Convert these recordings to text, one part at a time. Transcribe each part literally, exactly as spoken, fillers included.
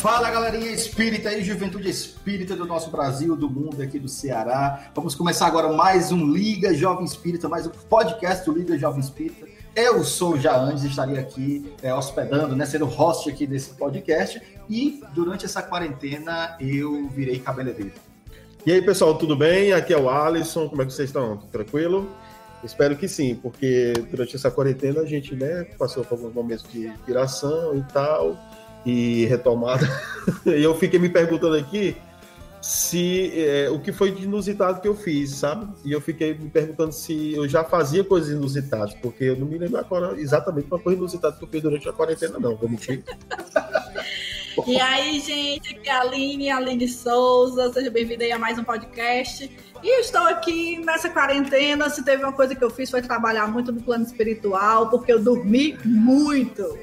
Fala, galerinha espírita e juventude espírita do nosso Brasil, do mundo, aqui do Ceará. Vamos começar agora mais um Liga Jovem Espírita, mais um podcast do Liga Jovem Espírita. Eu sou já antes, estaria aqui é, hospedando, né, sendo host aqui desse podcast. E durante essa quarentena eu virei cabeleireiro. E aí, pessoal, tudo bem? Aqui é o Alisson. Como é que vocês estão? Tranquilo? Espero que sim, porque durante essa quarentena a gente, né, passou por alguns momentos de inspiração e tal, e retomada. E eu fiquei me perguntando aqui se é, o que foi de inusitado que eu fiz, sabe? E eu fiquei me perguntando se eu já fazia coisas inusitadas, porque eu não me lembro agora exatamente uma coisa inusitada que eu fiz durante a quarentena, não, vou mentir. E aí, gente, aqui é a Aline, Aline Souza, seja bem-vinda aí a mais um podcast. E estou aqui nessa quarentena, se teve uma coisa que eu fiz foi trabalhar muito no plano espiritual, porque eu dormi muito.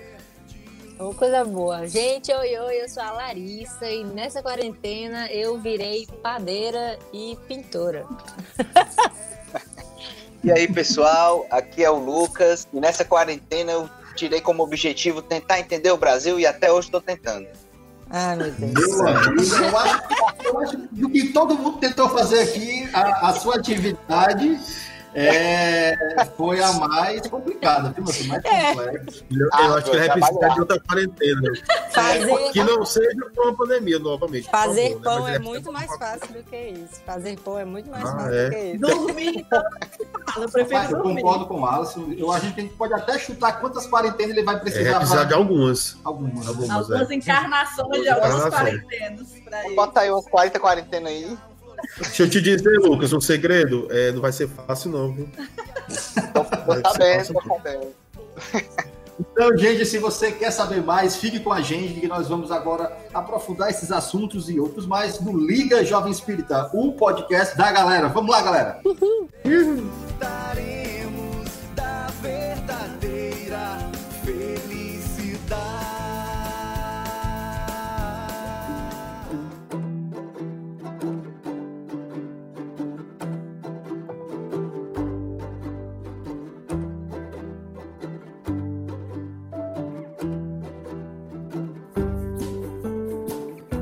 Uma coisa boa. Gente, oi, oi, eu sou a Larissa e nessa quarentena eu virei padeira e pintora. E aí, pessoal, aqui é o Lucas e nessa quarentena eu tirei como objetivo tentar entender o Brasil e até hoje estou tentando. Ah, meu Deus. Meu amigo, eu acho, eu acho que o que todo mundo tentou fazer aqui, a, a sua atividade é, foi a mais complicada, viu, assim, mais complexa. É. Eu, ah, eu acho que é precisar de outra quarentena. Fazer... Que não seja por uma pandemia, novamente. Fazer favor, pão, né? É muito mais fácil do que isso. Fazer pão é muito mais ah, fácil é. do que isso. Dormir, então. Eu prefiro Rapaz, dormir. Eu concordo com o Alisson. Eu acho que a gente pode até chutar quantas quarentenas ele vai precisar. É, vai precisar de algumas. Algumas. Algumas, algumas é. encarnações de algumas quarentenas. Bota aí umas quarenta quarentenas aí. Deixa eu te dizer, Lucas, um segredo, é, não vai ser fácil não, viu? Tô sabendo, tô sabendo. Então, gente, se você quer saber mais, fique com a gente, que nós vamos agora aprofundar esses assuntos e outros mais no Liga Jovem Espírita, o podcast da galera. Vamos lá, galera! Uhum. Uhum. Daremos da verdadeira felicidade.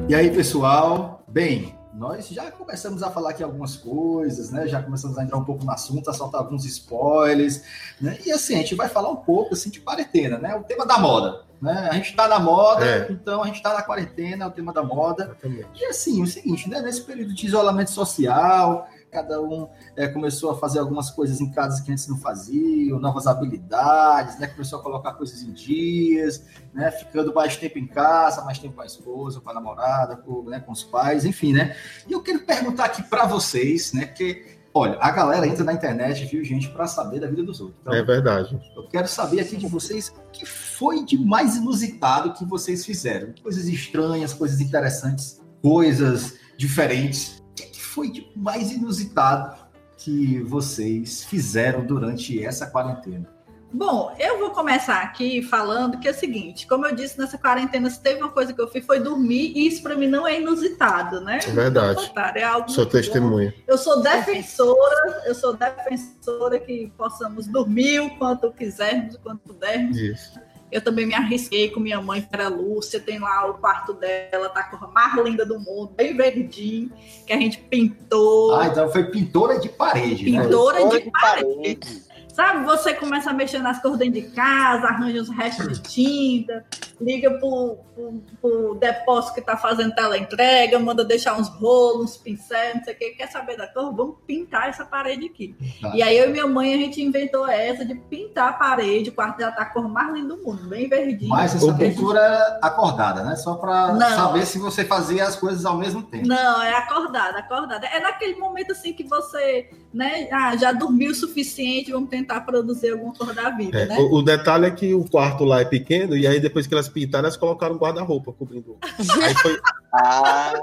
E aí, pessoal? Bem, nós já começamos a falar aqui algumas coisas, né? Já começamos a entrar um pouco no assunto, a soltar alguns spoilers, né? E assim, a gente vai falar um pouco assim de quarentena, né? O tema da moda, né? A gente está na moda, é. então a gente está na quarentena, é o tema da moda. Exatamente. E assim, o seguinte, né? Nesse período de isolamento social, cada um é, começou a fazer algumas coisas em casa que antes não fazia, novas habilidades, né? Começou a colocar coisas em dias, né? Ficando mais tempo em casa, mais tempo com a esposa, com a namorada, com, né? com os pais, enfim, né? E eu quero perguntar aqui para vocês, né? Porque, olha, a galera entra na internet, viu, gente, para saber da vida dos outros. Então, é verdade. Eu quero saber aqui de vocês o que foi de mais inusitado que vocês fizeram. Coisas estranhas, coisas interessantes, coisas diferentes. Foi de mais inusitado que vocês fizeram durante essa quarentena? Bom, eu vou começar aqui falando que é o seguinte, como eu disse, nessa quarentena, se teve uma coisa que eu fiz foi dormir, e isso para mim não é inusitado, né? É verdade. É algo sou testemunha. Bom. Eu sou defensora, eu sou defensora que possamos dormir o quanto quisermos, o quanto pudermos. Isso. Eu também me arrisquei com minha mãe, que era a Lúcia, tem lá o quarto dela, tá com a cor mais linda do mundo, bem verdinho, que a gente pintou. Ah, então foi pintora de parede, Pintora né? de, de parede. parede. Sabe, você começa a mexer nas cores dentro de casa, arranja os restos de tinta, liga pro, pro, pro depósito que tá fazendo teleentrega, manda deixar uns rolos, uns pincéis, não sei o que, quer saber da cor? Vamos pintar essa parede aqui. Tá. E aí eu e minha mãe, a gente inventou essa de pintar a parede, o quarto dela tá a cor mais linda do mundo, bem verdinho. Mas essa pintura acordada, né? Só para saber se você fazia as coisas ao mesmo tempo. Não, é acordada, acordada. É naquele momento assim que você, né, ah, já dormiu o suficiente, vamos tentar tentar produzir alguma coisa da vida, é, né? O, o detalhe é que o quarto lá é pequeno e aí depois que elas pintaram, elas colocaram um guarda-roupa cobrindo. Aí foi... ah,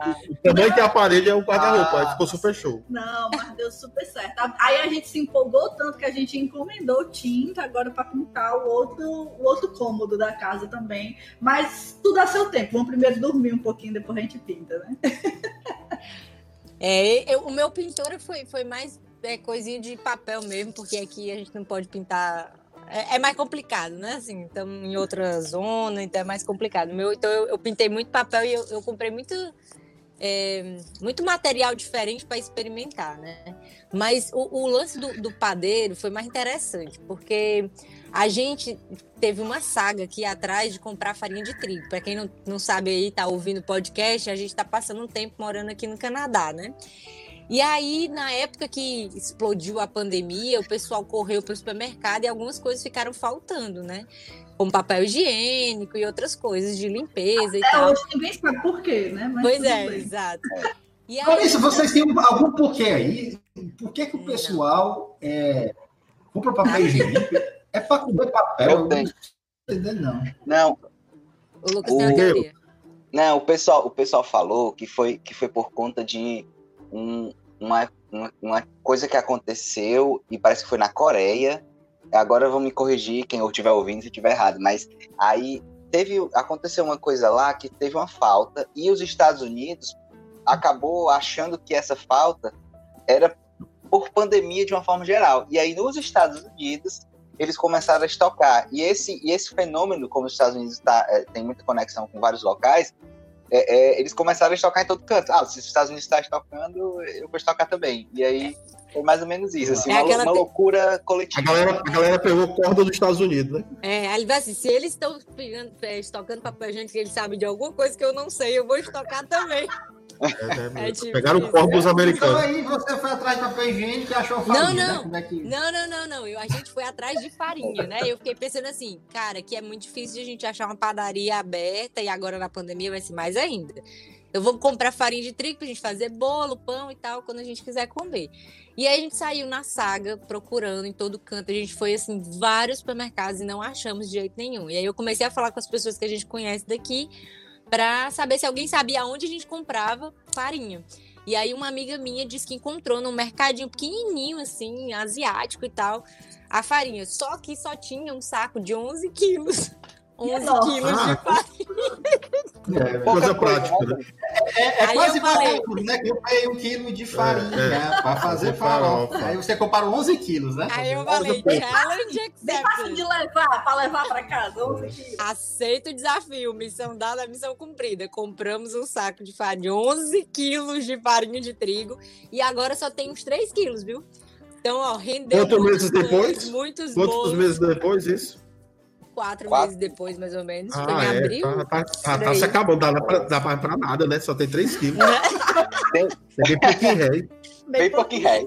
também não. Que a parede é um guarda-roupa, ah, aí ficou super show. Não, mas deu super certo. Aí a gente se empolgou tanto que a gente encomendou tinta agora para pintar o outro, o outro cômodo da casa também. Mas tudo a seu tempo. Vamos primeiro dormir um pouquinho, depois a gente pinta, né? É, eu, o meu pintor foi, foi mais... É coisinha de papel mesmo, porque aqui a gente não pode pintar é, é mais complicado, né? Assim, estamos em outra zona, então é mais complicado. Meu, então eu, eu pintei muito papel e eu, eu comprei muito, é, muito material diferente para experimentar, né? Mas o, o lance do, do padeiro foi mais interessante, porque a gente teve uma saga aqui atrás de comprar farinha de trigo. Para quem não, não sabe aí, tá ouvindo o podcast, a gente está passando um tempo morando aqui no Canadá, né? E aí, na época que explodiu a pandemia, o pessoal correu para o supermercado e algumas coisas ficaram faltando, né? Como papel higiênico e outras coisas de limpeza e tal. Hoje ninguém sabe por quê, né? Mas pois é, bem. Exato. E aí, Larissa, vocês têm algum porquê aí? Por que que o pessoal é, compra papel higiênico? É faculdade de papel? Eu tenho. Não entendendo, não. Não. O Lucas o... tem uma teoria. Não, o pessoal, o pessoal falou que foi, que foi por conta de um... Uma, uma, uma coisa que aconteceu, e parece que foi na Coreia, agora vão me corrigir quem estiver ouvindo se estiver errado, mas aí teve, aconteceu uma coisa lá que teve uma falta, e os Estados Unidos acabou achando que essa falta era por pandemia de uma forma geral, e aí nos Estados Unidos eles começaram a estocar, e esse, e esse fenômeno, como os Estados Unidos tá, é, tem muita conexão com vários locais, É, é, eles começaram a estocar em todo canto. Ah, se os Estados Unidos estão estocando, eu vou estocar também. E aí, foi mais ou menos isso. Assim, é uma, uma te... loucura coletiva. A galera, a galera pegou corda dos Estados Unidos, né? É, assim, se eles estão estocando papel higiênico, que eles sabem de alguma coisa que eu não sei, eu vou estocar também. É, é, é tipo, pegaram o corpo dos americanos. Então aí você foi atrás de papel higiênico e achou farinha, não, não. Né? Como é que... não, não, não, não. Eu, a gente foi atrás de farinha, né? Eu fiquei pensando assim, cara, que é muito difícil de a gente achar uma padaria aberta e agora na pandemia vai ser mais ainda. Eu vou comprar farinha de trigo pra gente fazer bolo, pão e tal, quando a gente quiser comer. E aí a gente saiu na saga, procurando em todo canto. A gente foi, assim, vários supermercados e não achamos de jeito nenhum. E aí eu comecei a falar com as pessoas que a gente conhece daqui, para saber se alguém sabia onde a gente comprava farinha. E aí uma amiga minha disse que encontrou num mercadinho pequenininho, assim, asiático e tal, a farinha. Só que só tinha um saco de onze quilos. onze quilos ah, de farinha. É, coisa prática, né? É, é quase parecido, né? Eu peguei um quilo de farinha é, é, para fazer farofa. Aí você compara onze quilos, né? Aí eu falei, challenge accepted. Bem fácil de levar, para levar para casa, onze quilos. Aceito o desafio, missão dada, missão cumprida. Compramos um saco de farinha, onze quilos de farinha de trigo. E agora só tem uns três quilos, viu? Então, ó, rendeu Quanto muitos meses depois? Muitos Quantos meses depois, isso? Quatro, Quatro meses depois, mais ou menos. Ah, foi em é, abril. Tá, tá, tá se acabando, dá, dá pra, pra nada, né? Só tem três quilos. Tem bem pouquinho rei. Bem pouquinho rei.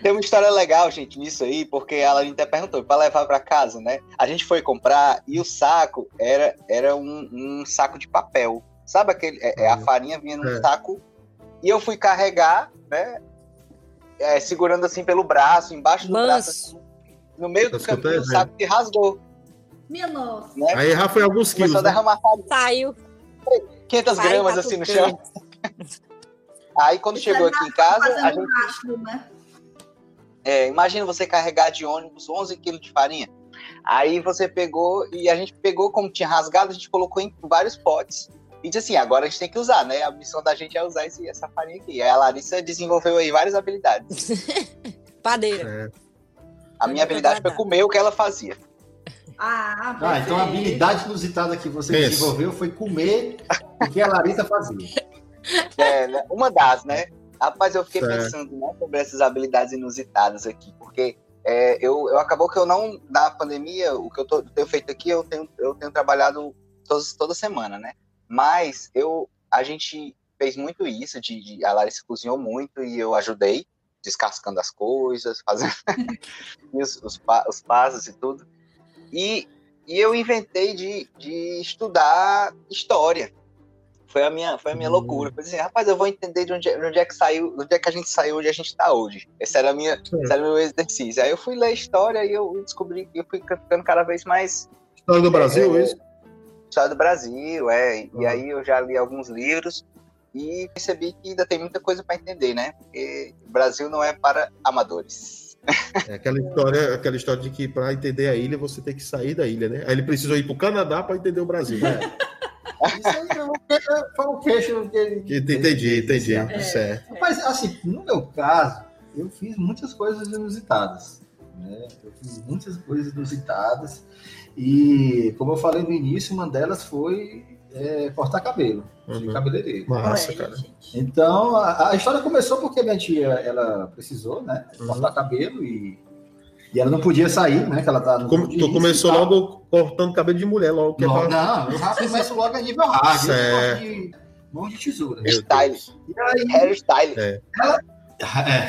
Tem uma história legal, gente, nisso aí, porque ela até perguntou, pra levar pra casa, né? A gente foi comprar e o saco era, era um, um saco de papel. Sabe aquele... É, é, a farinha vinha num é. saco e eu fui carregar, né? É, segurando assim pelo braço, embaixo do Mas... braço. Assim, no meio do caminho, o saco se rasgou. Minha nossa. Né? Aí já foi alguns quilos. Começou a derramar, né? Saiu. quinhentas gramas tá assim no chão. Aí quando Isso chegou é aqui em casa... A gente... baixo, né? É, imagina você carregar de ônibus onze quilos de farinha. Aí você pegou e a gente pegou, como tinha rasgado, a gente colocou em vários potes. E disse assim, agora a gente tem que usar, né? A missão da gente é usar esse, essa farinha aqui. Aí a Larissa desenvolveu aí várias habilidades. Padeira. É. A minha habilidade foi comer o que ela fazia. Ah, ah, então a habilidade inusitada que você Isso. desenvolveu foi comer o que a Larissa fazia. É, né? Uma das, né? Rapaz, eu fiquei certo. pensando, né, sobre essas habilidades inusitadas aqui, porque é, eu, eu acabou que eu não, na pandemia, o que eu, tô, eu tenho feito aqui, eu tenho, eu tenho trabalhado tos, toda semana, né? Mas eu, a gente fez muito isso, de, de, a Larissa cozinhou muito e eu ajudei, descascando as coisas, fazendo os, os, pa, os passos e tudo. E, e eu inventei de, de estudar história. Foi a minha, foi a minha loucura. Falei assim, rapaz, eu vou entender de onde, de onde é que saiu, de onde é que a gente saiu, onde a gente está hoje. Esse era, a minha, esse era o meu exercício. Aí eu fui ler história e eu descobri que eu fui ficando cada vez mais... História do Brasil, é, isso? História do Brasil, é. Uhum. E aí eu já li alguns livros e percebi que ainda tem muita coisa para entender, né? Porque o Brasil não é para amadores. É aquela história, aquela história de que para entender a ilha você tem que sair da ilha, né? Aí ele precisou ir para o Canadá para entender o Brasil, né? Isso aí foi um queixo dele. Entendi, entendi. É, certo. Mas, assim, no meu caso, eu fiz muitas coisas inusitadas. né? Eu fiz muitas coisas inusitadas e, como eu falei no início, uma delas foi é, cortar cabelo, uhum. de cabeleireiro. Massa, cara. Então, a, a história começou porque minha tia, ela precisou, né, uhum. cortar cabelo e... E ela não podia sair, né? Que ela tá no Como, tu começou logo cortando cabelo de mulher, logo. Que logo é pra... Não, eu já começo logo a nível hard, de mão de tesoura. Hairstyle. Hairstyle. É. Ela... É,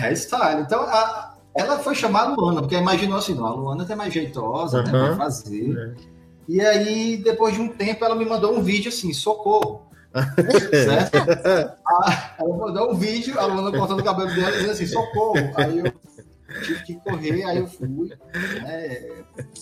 hairstyle. Então, a... ela foi chamar a Luana, porque imaginou assim, não, a Luana é mais jeitosa, né? Pra fazer. É. E aí, depois de um tempo, ela me mandou um vídeo assim, socorro. Certo? Ela mandou um vídeo, a Luana cortando o cabelo dela, dizendo assim, socorro. Aí eu... tive que correr, aí eu fui, né,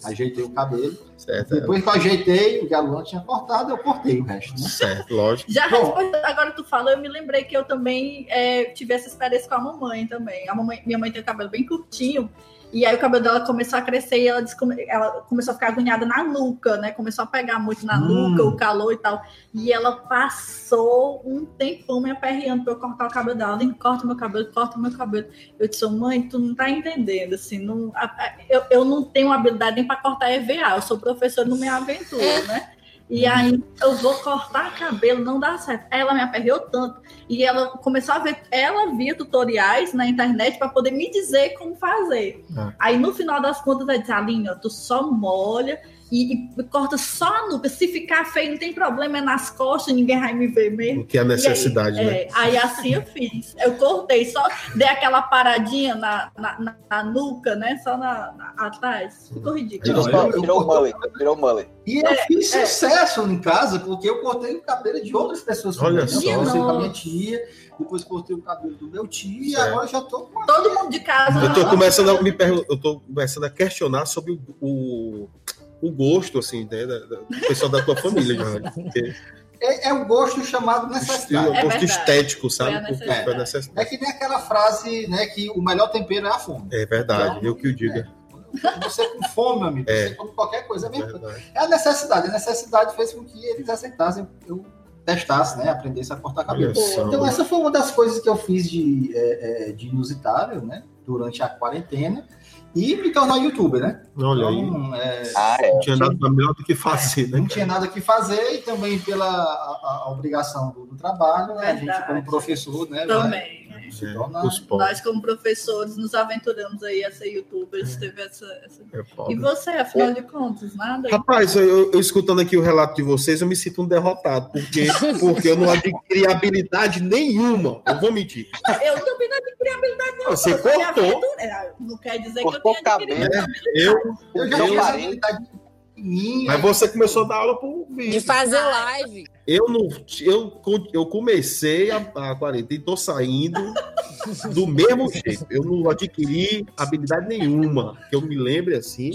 ajeitei o cabelo. Certo, depois que eu ajeitei, o galão tinha cortado, eu cortei o resto. Né? Certo, lógico. Já bom, agora tu falou, eu me lembrei que eu também é, tive essa experiência com a mamãe também. A mamãe, minha mãe tem o cabelo bem curtinho, e aí o cabelo dela começou a crescer e ela, ela começou a ficar agoniada na nuca, né? Começou a pegar muito na hum. nuca, o calor e tal. E ela passou um tempão me aperreando pra eu cortar o cabelo dela. Ela disse, corta meu cabelo, corta meu cabelo. Eu disse, mãe, tu não tá entendendo, assim, não, eu, eu não tenho habilidade nem pra cortar E V A, eu sou professora no Minha Aventura, é. né? E aí, eu vou cortar cabelo, não dá certo. Ela me aperreou tanto. E ela começou a ver, ela via tutoriais na internet para poder me dizer como fazer. Ah. Aí, no final das contas, ela disse, Aline, ó, tu só molha e, e corta só a nuca. Se ficar feio, não tem problema, é nas costas, ninguém vai me ver mesmo. O que é a necessidade, aí, né? É, aí, assim eu fiz. Eu cortei, só dei aquela paradinha na, na, na, na nuca, né? Só na, na, atrás. Ficou ridículo. Virou o mullet, virou o mullet. E é, eu fiz sucesso é. em casa, porque eu cortei o cabelo de outras pessoas. Olha só. Eu cortei com a minha tia, depois cortei o cabelo do meu tio, e agora já tô com... Todo mundo de casa. Eu tô começando a me perguntar, eu tô começando a questionar sobre o, o, o gosto, assim, né, da, da, do pessoal da tua família, né? Porque... É, é o gosto chamado necessidade. É o gosto é estético, sabe? É, é, necessidade. É que nem aquela frase, né, que o melhor tempero é a fome. É verdade, então, eu que o diga. É. Você com fome, meu amigo, é. Você come qualquer coisa mesmo. É a necessidade. A necessidade fez com que eles aceitassem, eu testasse, né? Aprendesse a cortar cabelo. Então, essa foi uma das coisas que eu fiz de, é, de inusitável, né? Durante a quarentena. E me tornar youtuber, né? Olha então, aí. É, ah, é. Não tinha nada melhor do que fazer, né? Não tinha nada que fazer e também pela a, a obrigação do, do trabalho, né? A gente, como professor, né? Também. Vai... É, nós, como professores, nos aventuramos aí a ser youtubers. É. Teve essa, essa... É, e você, afinal de contas, nada? Rapaz, eu, eu escutando aqui o relato de vocês, eu me sinto um derrotado, porque, porque eu não adquiri habilidade nenhuma. Eu vou mentir. Eu também não adquiri habilidade nenhuma. Você cortou. Não quer dizer cortou que eu tenha adquirido cabelo. Eu, eu já tinha habilidade. Mas você começou a dar aula pro vídeo. De fazer live. Eu, não, eu, eu comecei a, a quarentena e tô saindo do mesmo jeito. Eu não adquiri habilidade nenhuma. Que eu me lembre assim.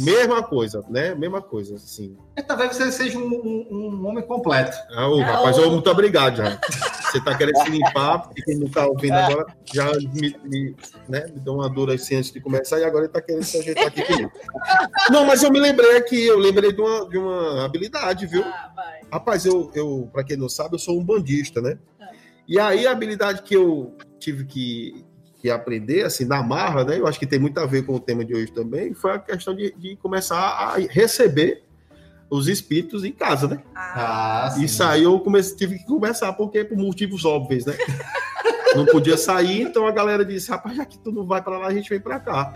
Mesma coisa, né? Mesma coisa, assim. É, talvez você seja um, um, um homem completo. Ah, ô, rapaz, ô, muito obrigado, já. Você tá querendo se limpar, porque quem não tá ouvindo agora já me, me, né, me deu uma dor assim antes de começar, e agora ele tá querendo se ajeitar aqui comigo. Não, mas eu me lembrei aqui, eu lembrei de uma, de uma habilidade, viu? Rapaz, eu, eu, pra quem não sabe, eu sou um bandista, né? E aí a habilidade que eu tive que... de aprender, assim, na marra, né? Eu acho que tem muito a ver com o tema de hoje também, foi a questão de, de começar a receber os espíritos em casa, né? Ah, e sair, eu comecei, tive que começar, porque por motivos óbvios, né? Não podia sair, então a galera disse, rapaz, já que tu não vai para lá, a gente vem para cá.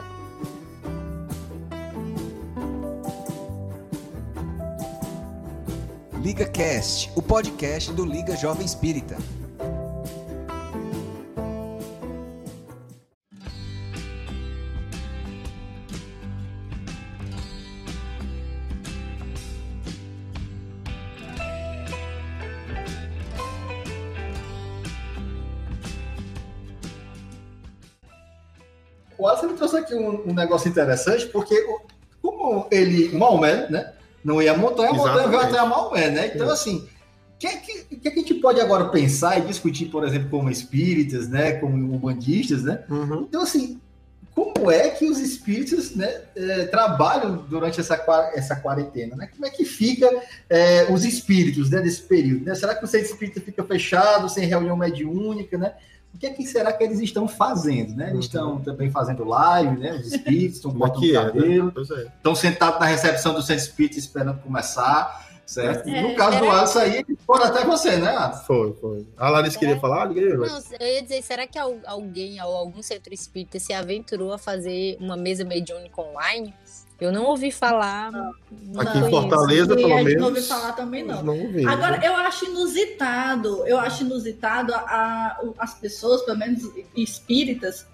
Liga Cast, o podcast do Liga Jovem Espírita. O Alisson trouxe aqui um, um negócio interessante, porque o, como ele, Maomé, né? Não ia à montanha, a montanha veio até a Maomé, né? Então, assim, o que, que, que a gente pode agora pensar e discutir, por exemplo, como espíritas, né? Como umbandistas, né? Uhum. Então, assim, como é que os espíritos, né, é, trabalham durante essa, essa quarentena, né? Como é que fica é, os espíritos, né, nesse período, né? Será que o centro espírita fica fechado, sem reunião mediúnica, né? o que é que será que eles estão fazendo, né? Eles estão uhum. também fazendo live, né? Os espíritos estão cortando o cabelo, né? Pois é. Estão sentados na recepção do centro espírita esperando começar, certo? É, no caso do Alisson aí, foram até você, né, Alisson? Foi, foi. A Larissa será... queria falar? Liguei, mas... Não, eu ia dizer, será que alguém ou algum centro espírita se aventurou a fazer uma mesa mediúnica online? Eu não ouvi falar. Não. Aqui em Fortaleza, pelo menos. Eu não ouvi falar também, não. não ouvi, Agora, né? eu acho inusitado, eu acho inusitado a, a, as pessoas, pelo menos espíritas,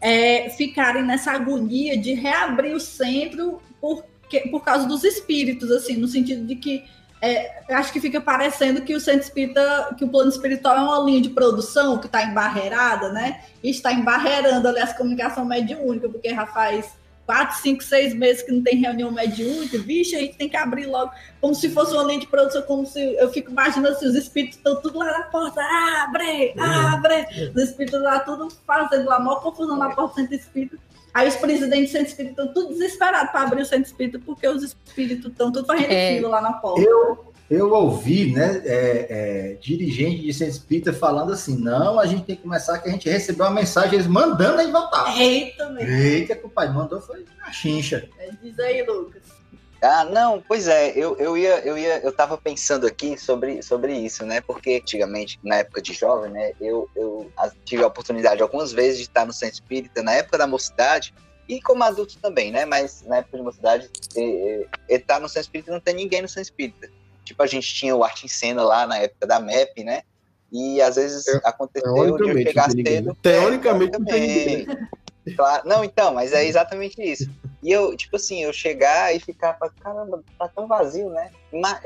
é, ficarem nessa agonia de reabrir o centro por, por causa dos espíritos, assim, no sentido de que é, acho que fica parecendo que o centro espírita, que o plano espiritual é uma linha de produção que está embarreirada, né? E está embarreirando ali essa comunicação mediúnica, porque já faz quatro, cinco, seis meses que não tem reunião mediúnica, vixe, a gente tem que abrir logo, como se fosse uma linha de produção, como se, eu fico imaginando assim, os espíritos estão tudo lá na porta, abre, abre, os espíritos lá tudo fazendo lá, maior confusão na porta do centro espírita, aí os presidentes do centro espírita estão tudo desesperados para abrir o centro espírita, porque os espíritos estão tudo fazendo fila lá na porta. Eu, eu ouvi, né, é, é, dirigente de centro espírita falando assim, não, a gente tem que começar, que a gente recebeu uma mensagem, eles mandando aí voltar. Eita, mesmo. Eita, que o pai mandou, foi na chincha. Diz aí, Lucas. Ah, não, pois é, eu, eu ia, eu ia, eu tava pensando aqui sobre, sobre isso, né, porque antigamente, na época de jovem, né, eu, eu tive a oportunidade algumas vezes de estar no centro espírita, na época da mocidade, e como adulto também, né, mas na época de mocidade, estar no centro espírita não tem ninguém no centro espírita. Tipo, a gente tinha o Arte em Cena lá na época da M E P, né? E às vezes é, aconteceu de eu chegar cedo... Teoricamente, não tem ninguém. Claro, não, então, mas é exatamente isso. E eu, tipo assim, eu chegar e ficar... Caramba, tá tão vazio, né?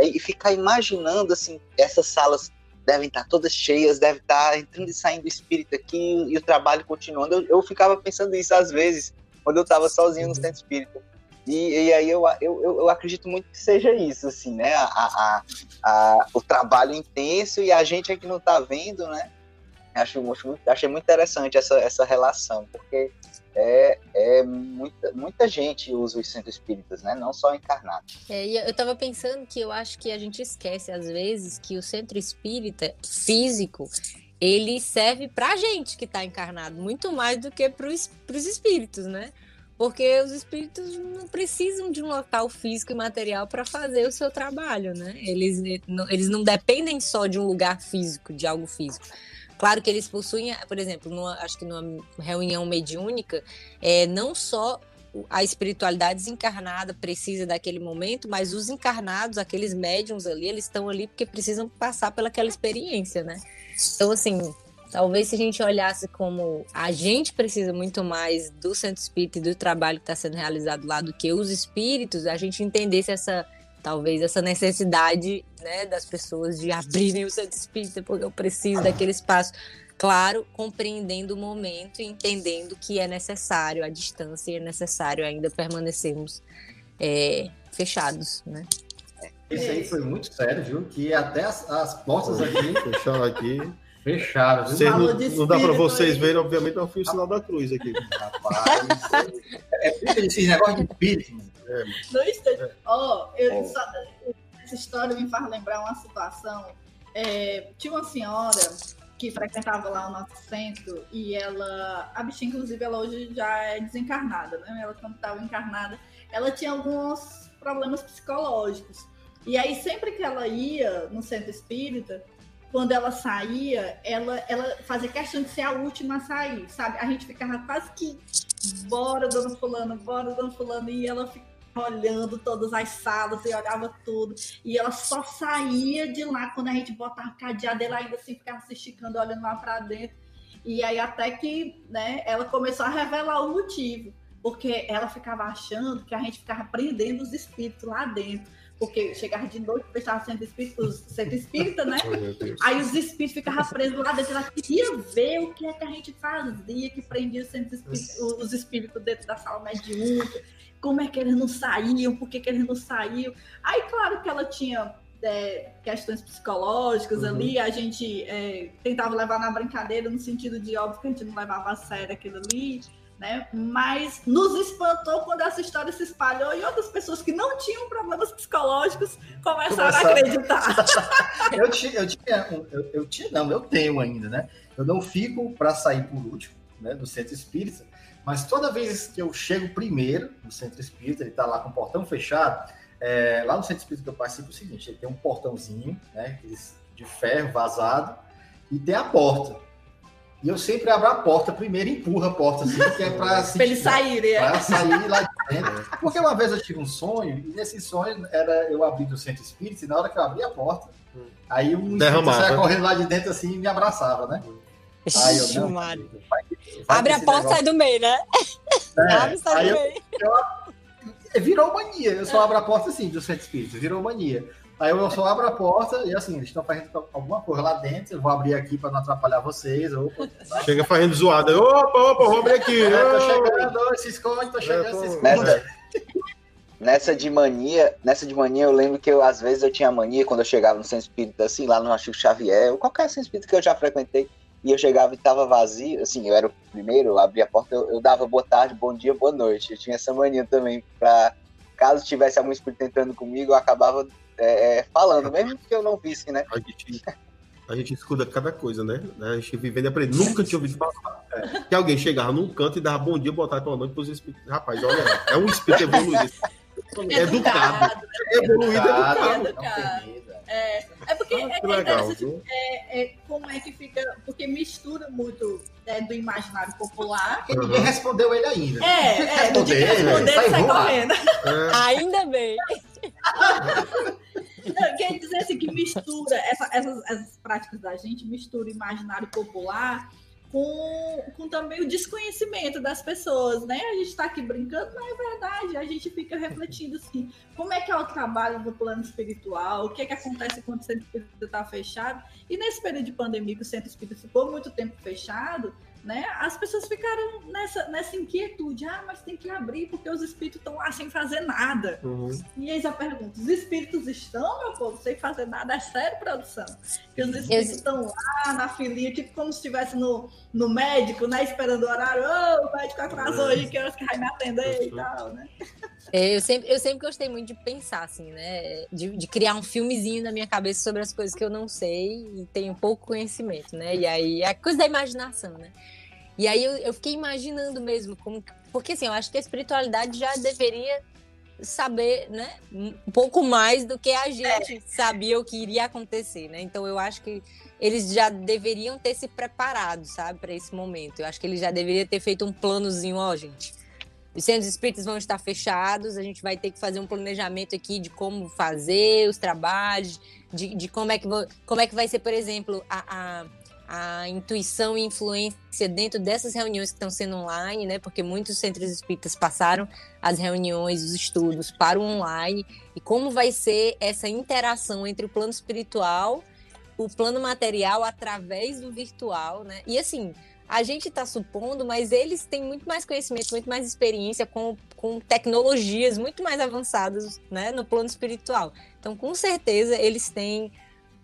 E ficar imaginando, assim, essas salas devem estar todas cheias, deve estar entrando e saindo o espírito aqui e o trabalho continuando. Eu, eu ficava pensando isso às vezes, quando eu estava sozinho no centro espírita. E, e aí eu, eu, eu acredito muito que seja isso, assim, né? A, a, a, o trabalho intenso e a gente é que não tá vendo, né? Acho, acho, achei muito interessante essa, essa relação, porque é, é muita, muita gente usa os centros espíritas, né? Não só encarnados. É, eu estava pensando que eu acho que a gente esquece, às vezes, que o centro espírita físico... ele serve pra gente que tá encarnado, muito mais do que pros, pros espíritos, né? Porque os espíritos não precisam de um local físico e material para fazer o seu trabalho, né? Eles, eles não dependem só de um lugar físico, de algo físico. Claro que eles possuem, por exemplo, numa, acho que numa reunião mediúnica, é, não só a espiritualidade desencarnada precisa daquele momento, mas os encarnados, aqueles médiums ali, eles estão ali porque precisam passar pelaquela experiência, né? Então, assim... Talvez se a gente olhasse como a gente precisa muito mais do centro espírita e do trabalho que está sendo realizado lá do que os espíritos, a gente entendesse essa, talvez, essa necessidade, né, das pessoas de abrirem o centro espírita, porque eu preciso daquele espaço. Claro, compreendendo o momento e entendendo que é necessário a distância e é necessário ainda permanecermos é, fechados, né? Isso aí foi muito sério, viu? Que até as, as portas aqui fecharam aqui. Fecharam. Vocês não, não dá para vocês aí. Verem, obviamente, não fui o sinal da cruz aqui. Rapaz, é esse negócio de espírito. É, no instante, é. ó, eu, oh. só, essa história me faz lembrar uma situação. É, tinha uma senhora que frequentava lá o nosso centro e ela, a bichinha, inclusive, ela hoje já é desencarnada, né? Ela, quando estava encarnada, ela tinha alguns problemas psicológicos. E aí, sempre que ela ia no centro espírita, quando ela saía, ela, ela fazia questão de ser a última a sair, sabe? A gente ficava quase que, bora, dona fulana, bora, dona fulana, e ela ficava olhando todas as salas e olhava tudo, e ela só saía de lá quando a gente botava o cadeado, ela ainda assim ficava se esticando, olhando lá pra dentro, e aí até que, né, ela começou a revelar o motivo, porque ela ficava achando que a gente ficava prendendo os espíritos lá dentro, porque chegava de noite, fechava o centro espírita, o centro espírita, né? Oh, aí os espíritos ficavam presos lá dentro, ela queria ver o que é que a gente fazia, que prendia os, centro espírita, os espíritos dentro da sala mediúnica, como é que eles não saíam, por que que eles não saíam. Aí, claro que ela tinha é, questões psicológicas uhum. ali, a gente é, tentava levar na brincadeira, no sentido de, óbvio, que a gente não levava a sério aquilo ali, né? Mas nos espantou quando essa história se espalhou e outras pessoas que não tinham problemas psicológicos começaram Começava. a acreditar. eu, tinha, eu, tinha, eu, eu tinha, não, eu tenho ainda, né? Eu não fico para sair por último, né, do centro espírita, mas toda vez que eu chego primeiro no centro espírita, ele está lá com o portão fechado, é, lá no centro espírita que eu participo é o seguinte, ele tem um portãozinho, né, de ferro vazado, e tem a porta. E eu sempre abro a porta primeiro, empurro a porta assim, que é para ele sair, né? Para sair lá de dentro. Porque uma vez eu tive um sonho, e nesse sonho era eu abrir do centro espírita, e na hora que eu abri a porta, hum. aí um espírito saia correndo lá de dentro assim e me abraçava, né? Aí eu, não, vai, vai abre a porta e sai do meio, né? É, abre e sai do meio. Eu, eu, virou mania, eu só abro a porta assim, do centro espírita, virou mania. Aí eu só abro a porta e assim, eles estão fazendo alguma coisa lá dentro, eu vou abrir aqui para não atrapalhar vocês. Opa, tá. Chega fazendo zoada. Opa, opa, vou abrir aqui. É, tô chegando, se esconde, tô chegando, é, tô... se esconde. Nessa, nessa de mania, nessa de mania eu lembro que eu, às vezes eu tinha mania quando eu chegava no centro espírita, assim, lá no Arquivo Xavier, ou qualquer centro espírita que eu já frequentei, e eu chegava e tava vazio, assim, eu era o primeiro, eu abria a porta, eu, eu dava boa tarde, bom dia, boa noite. Eu tinha essa mania também, pra caso tivesse algum espírito entrando comigo, eu acabava... É, falando, mesmo que eu não visse, né? A gente, a gente escuta cada coisa, né? A gente vivendo e aprendendo. Nunca tinha ouvido falar. É, que alguém chegava num canto e dava bom dia, botar para o nome para os espíritos. Rapaz, olha, é um espírito evoluído. É educado. É evoluído, é educado. É, educado. É, educado. é, é porque é, é, legal, é, é como é que fica... Porque mistura muito, né, do imaginário popular. Uhum. E ninguém respondeu ele ainda. É, é, responder, é responder, ele sai correndo. É. Ainda bem. Não, quer dizer assim, que mistura essa, essas, essas práticas da gente, mistura o imaginário popular com, com também o desconhecimento das pessoas, né? A gente está aqui brincando, mas é verdade, a gente fica refletindo assim, como é que é o trabalho do plano espiritual, o que é que acontece quando o centro espírita está fechado, e nesse período de pandemia que o centro espírita ficou muito tempo fechado, né? As pessoas ficaram nessa, nessa inquietude. Ah, mas tem que abrir porque os espíritos estão lá sem fazer nada. Uhum. E eis a pergunta, os espíritos estão, meu povo, sem fazer nada? É sério, produção? Que os espíritos estão lá na filinha, tipo como se estivesse no, no médico, né? Esperando o horário. Ô, oh, o médico atrasou aí, que horas que vai me atender e tal, né? Eu sempre, eu sempre gostei muito de pensar, assim, né? De, de criar um filmezinho na minha cabeça sobre as coisas que eu não sei e tenho pouco conhecimento, né? E aí, é coisa da imaginação, né? E aí eu, eu fiquei imaginando mesmo, como, porque assim, eu acho que a espiritualidade já deveria saber, né? Um pouco mais do que a gente sabia o que iria acontecer, né? Então eu acho que eles já deveriam ter se preparado, sabe? Para esse momento. Eu acho que eles já deveriam ter feito um planozinho, ó, gente... Os centros espíritas vão estar fechados, a gente vai ter que fazer um planejamento aqui de como fazer os trabalhos, de, de como, é que vou, como é que vai ser, por exemplo, a, a, a intuição e influência dentro dessas reuniões que estão sendo online, né? Porque muitos centros espíritas passaram as reuniões, os estudos para o online, e como vai ser essa interação entre o plano espiritual, o plano material através do virtual, né? E assim... A gente está supondo, mas eles têm muito mais conhecimento, muito mais experiência com, com tecnologias muito mais avançadas, né, no plano espiritual. Então, com certeza, eles têm,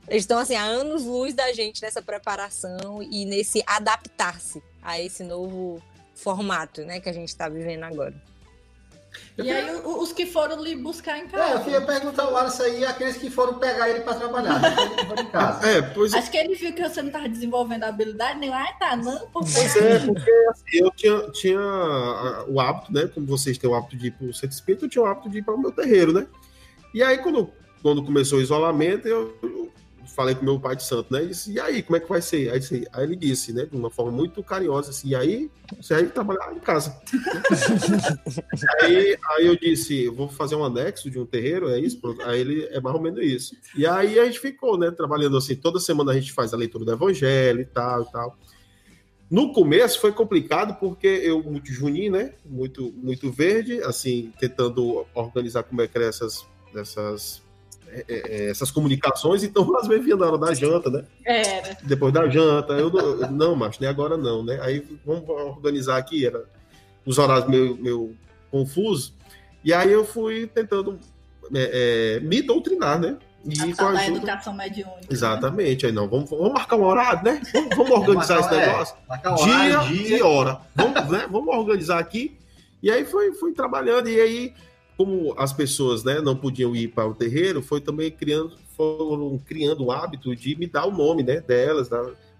eles estão assim, há anos-luz da gente nessa preparação e nesse adaptar-se a esse novo formato, né, que a gente está vivendo agora. Eu e queria... aí os que foram lhe buscar em casa. É, eu queria perguntar o Alisson aí, aqueles que foram pegar ele para trabalhar. Ele em casa. É, pois... Acho que ele viu que você não estava desenvolvendo a habilidade, nem lá, ah, tá, não. Por pois é, porque assim, eu tinha, tinha o hábito, né? Como vocês têm o hábito de ir para o centro espírita, eu tinha o hábito de ir para o meu terreiro, né? E aí, quando, quando começou o isolamento, eu, eu falei com meu pai de santo, né? E disse, e aí, como é que vai ser? Aí, disse, aí ele disse, né? De uma forma muito carinhosa, assim, e aí você vai trabalhar em casa. aí, aí eu disse, vou fazer um anexo de um terreiro, é isso? Pronto. Aí ele, é mais ou menos isso. E aí a gente ficou, né? Trabalhando assim, toda semana a gente faz a leitura do evangelho e tal, e tal. No começo foi complicado, porque eu, muito juninho, né? Muito, muito verde, assim, tentando organizar como é que era essas... essas essas comunicações, então às vezes vinha na hora da janta, né? É, né? Depois da janta, eu não, não macho, nem agora não, né? Aí vamos organizar aqui, era os horários meio, meio confusos, e aí eu fui tentando é, é, me doutrinar, né? E falar ajuda... educação mediúnica. Exatamente, né? Aí não. Vamos, vamos marcar um horário, né? Vamos, vamos organizar esse negócio. É, dia, hora, dia e hora. Vamos, né? Vamos organizar aqui. E aí fui, fui trabalhando. E aí, como as pessoas, né, não podiam ir para o terreiro, foi também criando, foram criando o hábito de me dar o nome, né, delas, né,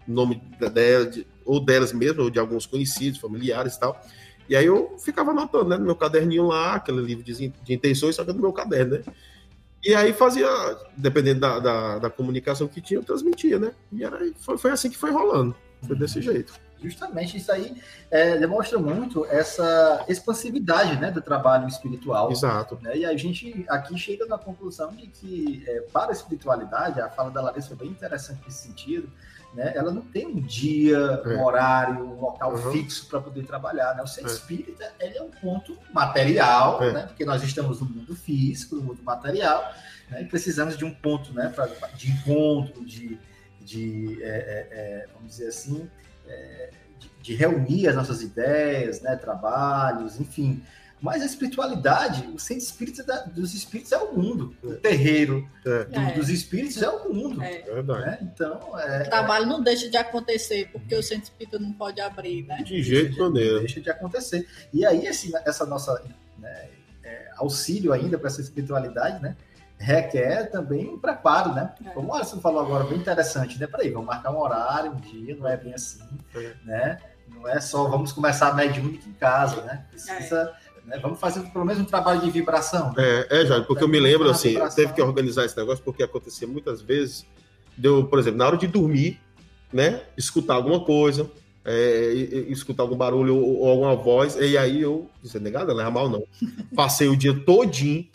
nome dela, de, ou delas mesmo, ou de alguns conhecidos, familiares e tal. E aí eu ficava anotando, né, no meu caderninho lá, aquele livro de, de intenções, só que no meu caderno, né? E aí fazia, dependendo da, da, da comunicação que tinha, eu transmitia, né? E era, foi, foi assim que foi rolando, foi desse jeito. Justamente, isso aí é, demonstra muito essa expansividade, né, do trabalho espiritual. Exato. Né? E a gente aqui chega na conclusão de que, é, para a espiritualidade, a fala da Larissa é bem interessante nesse sentido, né? Ela não tem um dia, um é. horário, um local uhum. fixo para poder trabalhar. Né? O ser é. espírita, ele é um ponto material, é. né? Porque nós estamos no mundo físico, no mundo material, né? E precisamos de um ponto, né, pra, de encontro, de, de é, é, é, vamos dizer assim, É, de, de reunir as nossas ideias, né, trabalhos, enfim. Mas a espiritualidade, o centro espírita da, dos espíritos é o mundo. O terreiro é. Do, é. dos espíritos é o mundo. É. Verdade. Né? Então, é, o trabalho é... não deixa de acontecer, porque o centro espírita não pode abrir, né? De jeito maneiro. Não deixa de acontecer. E aí, assim, essa nossa, né, é, auxílio ainda para essa espiritualidade, né, requer também um preparo, né? É. Como o Alisson falou agora, bem interessante, né? Peraí, vamos marcar um horário, um dia, não é bem assim, é. né? Não é só vamos começar a mediúnica em casa, né? Precisa, é. né? Vamos fazer pelo menos um trabalho de vibração. Né? É, é, Jair, porque é, eu me lembro, assim, teve que organizar esse negócio, porque acontecia muitas vezes, deu, por exemplo, na hora de dormir, né? Escutar alguma coisa, é, escutar algum barulho ou, ou alguma voz, e aí eu, isso é negado, não é mal, não. Passei o dia todinho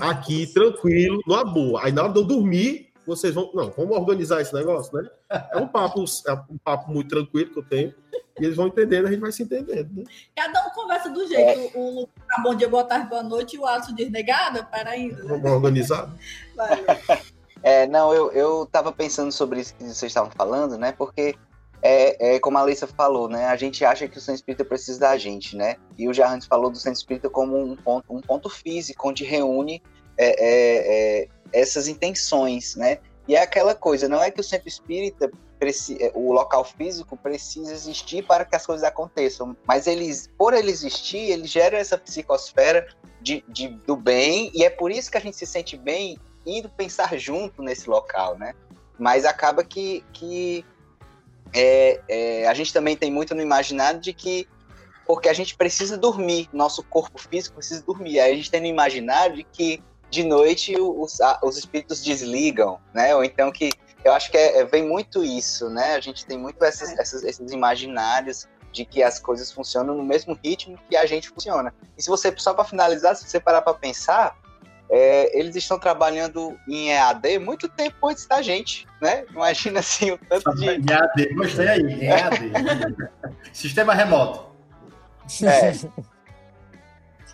aqui, tranquilo, numa boa. Aí na hora de eu dormir, vocês vão... Não, vamos organizar esse negócio, né? É um papo, é um papo muito tranquilo que eu tenho. E eles vão entendendo, a gente vai se entendendo, né? Cada um conversa do jeito. É. O Lucas tá bom dia, boa tarde, boa noite. E o Alisson diz negada, para ainda. Né? Vamos organizar? Valeu. É, não, eu, eu tava pensando sobre isso que vocês estavam falando, né? Porque, é, é, como a Alissa falou, né? A gente acha que o centro espírita precisa da gente, né? E o Jarrante falou do centro espírita como um ponto, um ponto físico, onde reúne é, é, é, essas intenções, né? E é aquela coisa, não é que o centro espírita, preci... o local físico, precisa existir para que as coisas aconteçam, mas ele, por ele existir, ele gera essa psicosfera de, de, do bem, e é por isso que a gente se sente bem indo pensar junto nesse local, né? Mas acaba que... que... É, é, a gente também tem muito no imaginário de que, porque a gente precisa dormir, nosso corpo físico precisa dormir, aí a gente tem no imaginário de que de noite os, a, os espíritos desligam, né, ou então que, eu acho que é, é, vem muito isso, né, a gente tem muito essas, essas, esses imaginários de que as coisas funcionam no mesmo ritmo que a gente funciona, e se você, só para finalizar, se você parar para pensar, É, eles estão trabalhando em E A D muito tempo antes da gente, né? Imagina assim o tanto de... E A D, gostei aí, E A D. Sistema remoto. É.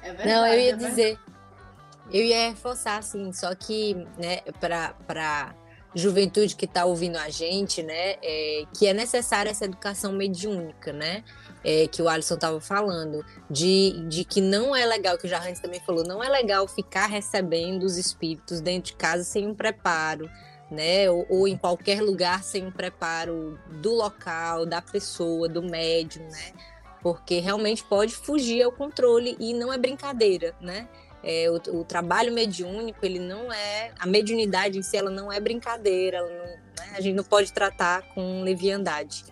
É verdade, Não, eu ia é dizer, eu ia reforçar, assim, só que, né, para para juventude que está ouvindo a gente, né, é, que é necessária essa educação mediúnica, né? É, que o Alisson estava falando, de, de que não é legal, que o Jarrante também falou, não é legal ficar recebendo os espíritos dentro de casa sem um preparo, né? Ou, ou em qualquer lugar sem um preparo do local, da pessoa, do médium, né? Porque realmente pode fugir ao controle e não é brincadeira, né? É, o, o trabalho mediúnico, ele não é... A mediunidade em si, ela não é brincadeira, ela não, né? A gente não pode tratar com leviandade.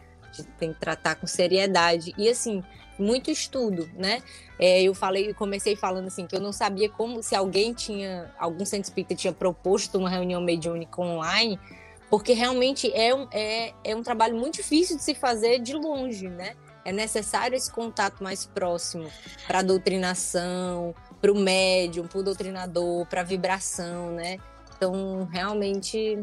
Tem que tratar com seriedade e, assim, muito estudo, né? É, eu falei, eu comecei falando assim que eu não sabia como, se alguém tinha, algum centro espírita tinha proposto uma reunião mediúnica online, porque realmente é um, é, é um trabalho muito difícil de se fazer de longe, né? É necessário esse contato mais próximo para a doutrinação, para o médium, para o doutrinador, para a vibração, né? Então, realmente...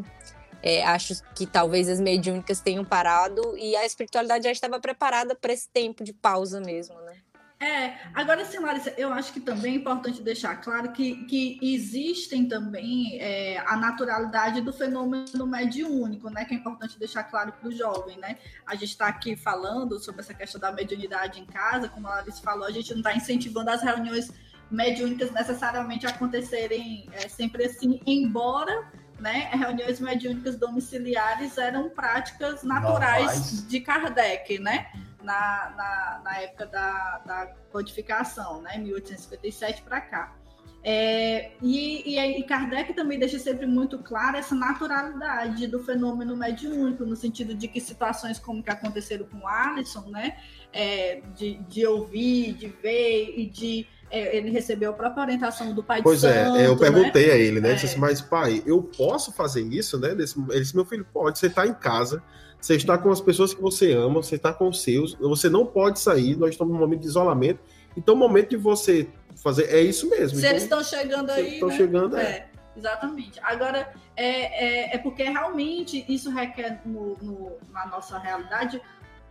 É, acho que talvez as mediúnicas tenham parado e a espiritualidade já estava preparada para esse tempo de pausa mesmo, né? É, agora sim, Larissa, eu acho que também é importante deixar claro que, que existem também é, a naturalidade do fenômeno mediúnico, né? Que é importante deixar claro para o jovem, né? A gente está aqui falando sobre essa questão da mediunidade em casa, como a Larissa falou, a gente não está incentivando as reuniões mediúnicas necessariamente acontecerem é, sempre assim, embora... né, reuniões mediúnicas domiciliares eram práticas naturais Normais. de Kardec, né, na, na, na época da, da codificação, né, mil oitocentos e cinquenta e sete para cá. É, e, e, e Kardec também deixa sempre muito clara essa naturalidade do fenômeno mediúnico, no sentido de que situações como que aconteceram com o Alisson, né, é, de, de ouvir, de ver e de... É, ele recebeu a própria orientação do pai pois de santo. Pois é, eu perguntei, né, a ele, né, ele disse assim, mas pai, eu posso fazer isso, né? Ele disse, meu filho, pode, você está em casa, você está com as pessoas que você ama, você está com os seus, você não pode sair, nós estamos num momento de isolamento, então o momento de você... fazer, é isso mesmo. Se então, eles estão chegando aí, estão, né, chegando, é. é. Exatamente. Agora, é, é, é porque realmente isso requer, no, no, na nossa realidade,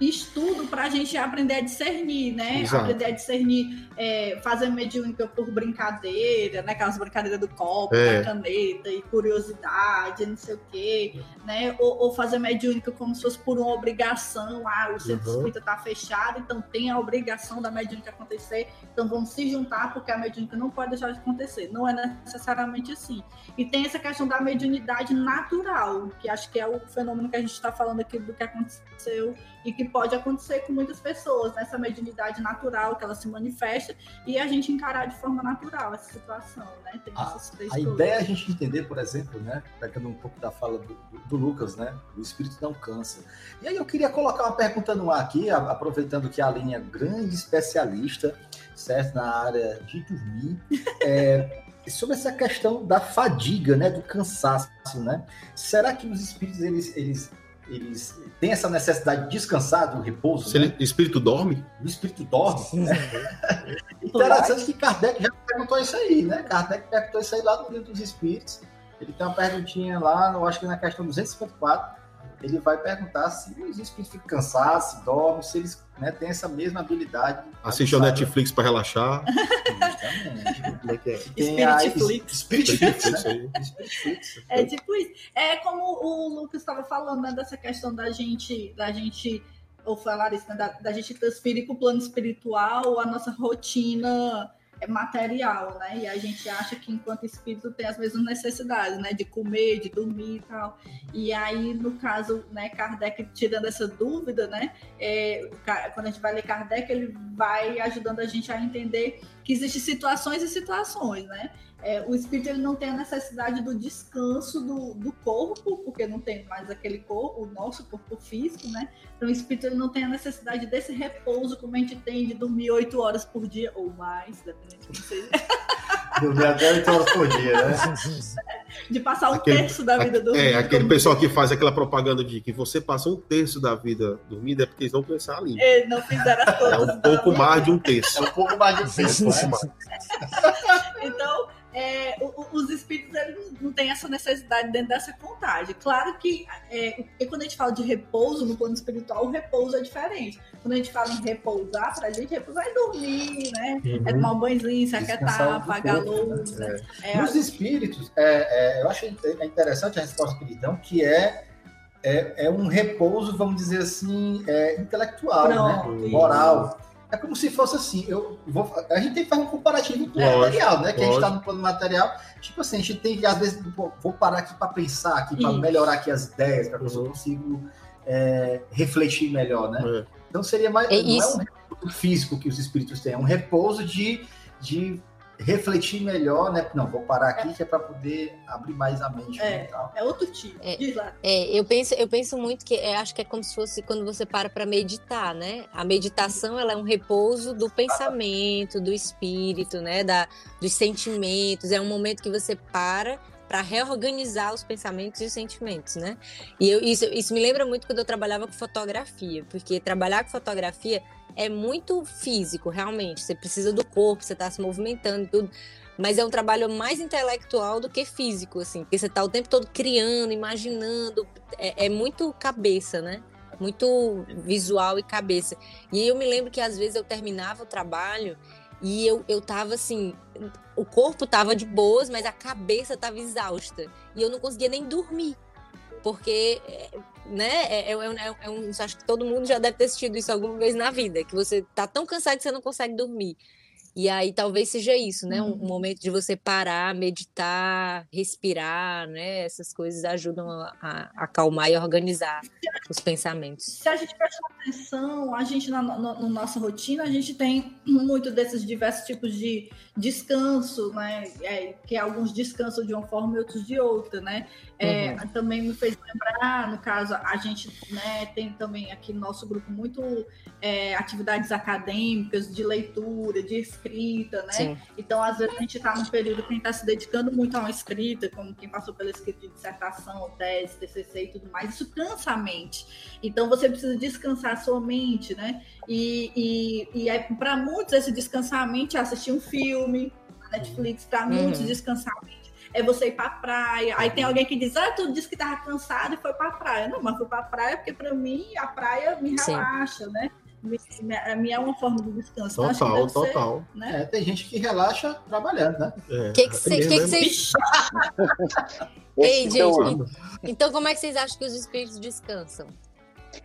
estudo para a gente aprender a discernir, né? Exato. Aprender a discernir, é, fazer mediúnica por brincadeira, né? Aquelas brincadeiras do copo, é. da caneta e curiosidade, não sei o quê, né? Ou, ou fazer mediúnica como se fosse por uma obrigação. Ah, o centro uhum. espírita está fechado, então tem a obrigação da mediúnica acontecer, então vamos se juntar porque a mediúnica não pode deixar de acontecer. Não é necessariamente assim. E tem essa questão da mediunidade natural, que acho que é o fenômeno que a gente está falando aqui do que aconteceu e que pode acontecer com muitas pessoas, nessa mediunidade natural que ela se manifesta, e a gente encarar de forma natural essa situação, né? Tem a, essas três a coisas. Ideia é a gente entender, por exemplo, né, pegando um pouco da fala do, do Lucas, né, o espírito não cansa. E aí eu queria colocar uma pergunta no ar aqui, aproveitando que a Aline é grande especialista, certo, na área de dormir, é, sobre essa questão da fadiga, né, do cansaço, né? Será que os espíritos, eles... eles Eles têm essa necessidade de descansar, do repouso. Se ele, né? O espírito dorme? O espírito dorme. Sim, né? Interessante que Kardec já perguntou isso aí, né? Kardec perguntou isso aí lá no Livro dos Espíritos. Ele tem uma perguntinha lá, eu acho que na questão duzentos e cinquenta e quatro, ele vai perguntar se os espíritos ficam cansados, se dormem, se eles, né, têm essa mesma habilidade. Assiste ao Netflix para relaxar. Exatamente. Spiritflix. Spiritflix, né? É tipo isso. É como o Lucas estava falando, né, dessa questão da gente, da gente ou foi a Larissa, né, da, da gente transferir para o plano espiritual a nossa rotina material, né? E a gente acha que enquanto espírito tem as mesmas necessidades, né? De comer, de dormir e tal. E aí, no caso, né, Kardec tirando essa dúvida, né? É, quando a gente vai ler Kardec, ele vai ajudando a gente a entender que existem situações e situações, né? É, o espírito, ele não tem a necessidade do descanso do, do corpo, porque não tem mais aquele corpo, o nosso corpo físico, né? Então o espírito, ele não tem a necessidade desse repouso como a gente tem de dormir oito horas por dia, ou mais, dependendo de vocês. Dormir até oito horas por dia, né? De passar um aquele, terço da vida dormindo. É, aquele pessoal que faz aquela propaganda de que você passa um terço da vida dormindo é porque eles não pensaram ali. Eles não fizeram as coisas. É um pouco mais de um terço. É um pouco mais de um terço. Então... É, os espíritos, eles não têm essa necessidade dentro dessa contagem. Claro que é, quando a gente fala de repouso no plano espiritual, o repouso é diferente. Quando a gente fala em repousar, pra gente repousar é dormir, né? Uhum. É tomar um banhozinho, se aquietar, apagar a luz. Né? É. É. Nos espíritos, é, é, eu acho interessante a resposta que eles dão, que é, é, é um repouso, vamos dizer assim, é, intelectual, não, né? Moral. É como se fosse assim, eu vou, a gente tem que fazer um comparativo com o material, né? Lógico. Que a gente está no plano material, tipo assim, a gente tem que, às vezes, vou parar aqui para pensar, aqui para melhorar aqui as ideias, para que eu consigo é, refletir melhor, né? É. Então seria mais, é não é um repouso físico que os espíritos têm, é um repouso de, de refletir melhor, né? Não, vou parar aqui é. que é para poder abrir mais a mente. É, mental. É outro tipo. É, é, eu, penso, eu penso muito que é, acho que é como se fosse quando você para para meditar, né? A meditação, ela é um repouso do pensamento, do espírito, né? Da, dos sentimentos. É um momento que você para para reorganizar os pensamentos e os sentimentos, né? E eu, isso, isso me lembra muito quando eu trabalhava com fotografia, porque trabalhar com fotografia é muito físico, realmente. Você precisa do corpo, você está se movimentando, tudo. Mas é um trabalho mais intelectual do que físico, assim. Porque você está o tempo todo criando, imaginando. É, é muito cabeça, né? Muito visual e cabeça. E eu me lembro que às vezes eu terminava o trabalho e eu, eu tava assim... O corpo tava de boas, mas a cabeça tava exausta. E eu não conseguia nem dormir. Porque... né? É, é, é, é um, acho que todo mundo já deve ter assistido isso alguma vez na vida, que você tá tão cansado que você não consegue dormir. E aí talvez seja isso, né? Um momento de você parar, meditar, respirar, né? Essas coisas ajudam a, a acalmar e organizar os pensamentos. Se a gente prestar atenção, a gente, na, na, na nossa rotina, a gente tem muito desses diversos tipos de descanso, né? É, que alguns descansam de uma forma e outros de outra, né? É, uhum. Também me fez lembrar, no caso, a gente, né, tem também aqui no nosso grupo muito é, atividades acadêmicas, de leitura, de escrita, né? Sim. Então, às vezes, a gente está num período que a gente está se dedicando muito a uma escrita, como quem passou pela escrita de dissertação, tese, T C C e tudo mais, isso cansa a mente. Então, você precisa descansar a sua mente, né? E, e, e é, para muitos, esse descansar a mente é assistir um filme, a Netflix, para muitos, uhum. descansar a mente é você ir pra praia. Aí tem alguém que diz, ah, tu disse que tava cansado e foi pra praia. Não, mas fui pra praia porque pra mim a praia me relaxa, Sim. né? Me, me, me é uma forma de descanso. Total, total. Ser, né? É, tem gente que relaxa trabalhando, né? É, que que vocês... Que que Ei, gente, então como é que vocês acham que os espíritos descansam?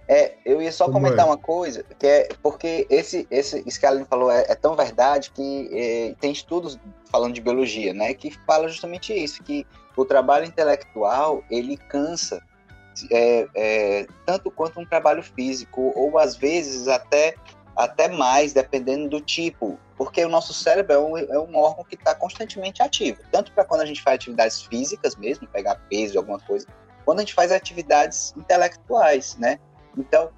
É, eu ia só como comentar é? uma coisa, que é porque esse, esse, isso que a Aline falou é, é tão verdade que é, tem estudos falando de biologia, né, que fala justamente isso, que o trabalho intelectual, ele cansa é, é, tanto quanto um trabalho físico, ou às vezes até, até mais, dependendo do tipo, porque o nosso cérebro é um, é um órgão que está constantemente ativo, tanto para quando a gente faz atividades físicas mesmo, pegar peso, alguma coisa, quando a gente faz atividades intelectuais, né. Então,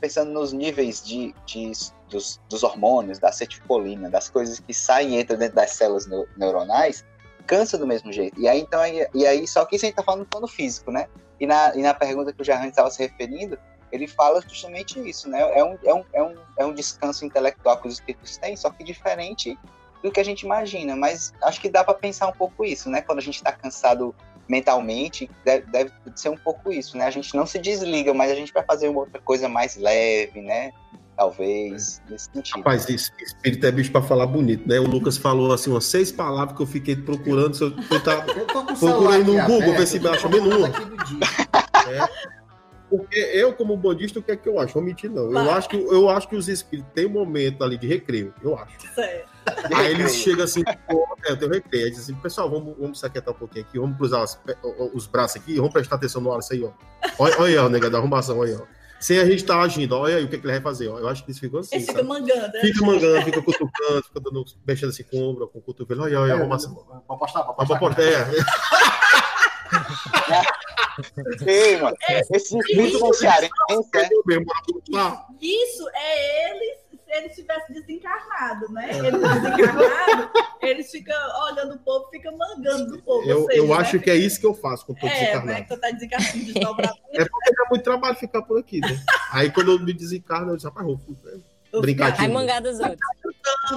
pensando nos níveis de, de, dos, dos hormônios, da acetilcolina, das coisas que saem e entram dentro das células neu, neuronais, cansa do mesmo jeito. E aí, então, e aí, só que isso a gente está falando no plano físico, né? E na, e na pergunta que o Jarrão estava se referindo, ele fala justamente isso, né? É um, é um, é um, é um descanso intelectual que os espíritos têm, só que diferente do que a gente imagina. Mas acho que dá para pensar um pouco isso, né? Quando a gente está cansado mentalmente, deve, deve ser um pouco isso, né? A gente não se desliga, mas a gente vai fazer uma outra coisa mais leve, né? Talvez, nesse sentido. Rapaz, esse espírito é bicho pra falar bonito, né? O Lucas falou, assim, umas seis palavras que eu fiquei procurando, eu, eu tava eu tô com procurando no Google, ver se me acha menos uma. Porque eu, como budista, o que é que eu acho? Vou mentir, não. Eu acho, que, eu acho que os espíritos têm um momento ali de recreio, eu acho. Certo. Aí eles chegam assim, pô, eu tenho recreio. Aí dizem assim, pessoal, vamos, vamos se aquietar um pouquinho aqui, vamos cruzar os, os braços aqui, vamos prestar atenção no Alisson aí, ó. Olha, olha aí, ó, nega da arrumação, olha aí, ó. Sem a gente estar tá agindo, olha aí o que, é que ele vai fazer, ó. Eu acho que eles ficam assim, ele fica mangando, né? Fica mangando, fica cutucando, fica dando, mexendo assim com o ombro, com o cotovelo, olha, olha, é, a arrumação. Vou apostar, vou apostar. Ei, mano, esse espírito do cearense, isso é eles, se eles tivessem desencarnado, né? Eles desencarnados, eles ficam olhando o povo, ficam mangando do povo. Eu, seja, eu né? acho que é isso que eu faço quando estou desencarnado. É, né? Quando tá desencarnado, desdobradinho. É porque dá muito trabalho ficar por aqui, né? Aí quando eu me desencarno, eu já parro, brincadinho. Ai, mangada dos outros.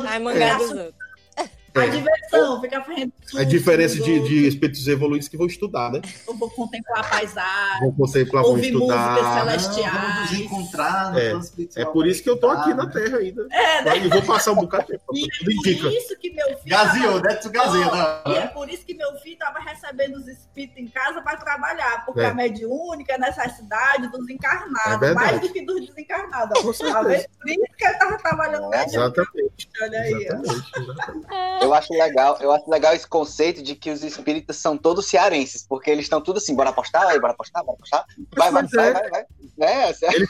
Ai, mangada dos outros. É. A diversão, ficar fazendo tudo. É diferença de, de espíritos evoluídos que vão estudar, né? Eu vou contemplar a paisagem, vou contemplar, vou estudar, músicas celestiais. Não, vamos nos encontrar no é, é por isso que eu tô aqui na Terra ainda. É, né? E vou passar um bocado de tempo. E é por indica. isso que meu filho... Gazeou, né? Tu gazeou. E é por isso que meu filho tava recebendo os espíritos em casa para trabalhar, porque é. a mediúnica é necessidade dos encarnados, é mais do que dos desencarnados. Por isso que ele tava trabalhando é, exatamente. Olha aí. Exatamente, exatamente. É. Eu acho legal, eu acho legal esse conceito de que os espíritas são todos cearenses, porque eles estão tudo assim, bora apostar, aí, bora apostar, bora apostar, vai, vai, vai, vai, vai. É, eles,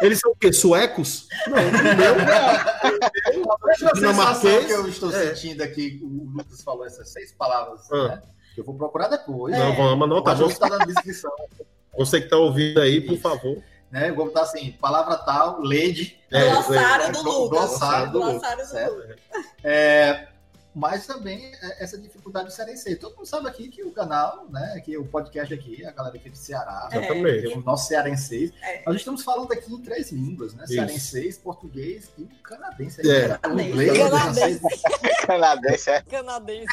eles são o quê? Suecos? Não, não, não. Dinamarquês. Eu estou sentindo aqui, o Lucas falou essas seis palavras, ah. né? Eu vou procurar depois. Não, é. vamos anotar. Tá, tá na descrição. Você que está ouvindo aí, por Isso. favor. Né? Eu vou botar assim, palavra tal, lady. Glossário é, é, do Lucas. Glossário do Lucas. É... Mas também essa dificuldade de cearense. Todo mundo sabe aqui que o canal, né, que o podcast aqui, a galera aqui do Ceará, é. o nosso cearense, é. nós estamos falando aqui em três línguas, né? Cearense, português e canadense. É. Inglês, canadense. Canadense. É. Canadense.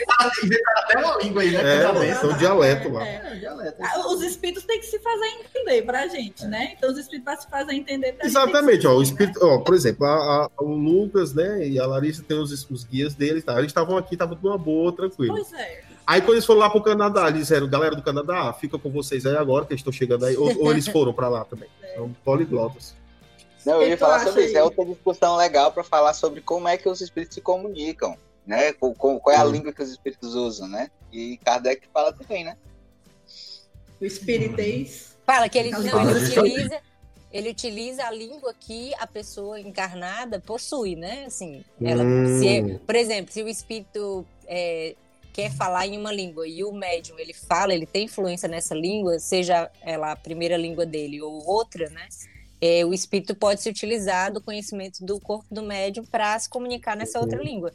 Até uma língua aí, né? É, é um dialeto lá. É, é um dialeto. É. Os espíritos têm que se fazer entender pra gente, é. né? Então os espíritos para se fazer entender pra Exatamente, gente. Exatamente, ó. O espírito, né? ó, por exemplo, a, a, o Lucas, né, e a Larissa tem os, os guias deles, tá? Eles estavam aqui, tava de uma boa, tranquilo. Pois é. Aí quando eles foram lá pro Canadá, eles disseram, galera do Canadá, fica com vocês aí agora, que eu estou chegando aí. Ou, ou eles foram para lá também. São poliglotas. Não, eu que ia que falar sobre isso. É outra discussão legal para falar sobre como é que os espíritos se comunicam, né? Qual é a hum. língua que os espíritos usam, né? E Kardec fala também, né? O espiritês. Fala que ele, não, ele utiliza. Ele utiliza a língua que a pessoa encarnada possui, né? Assim, ela, hum. se, por exemplo, se o espírito é, quer falar em uma língua e o médium ele fala, ele tem influência nessa língua, seja ela a primeira língua dele ou outra, né? É, o espírito pode se utilizar do conhecimento do corpo do médium para se comunicar nessa outra hum. língua.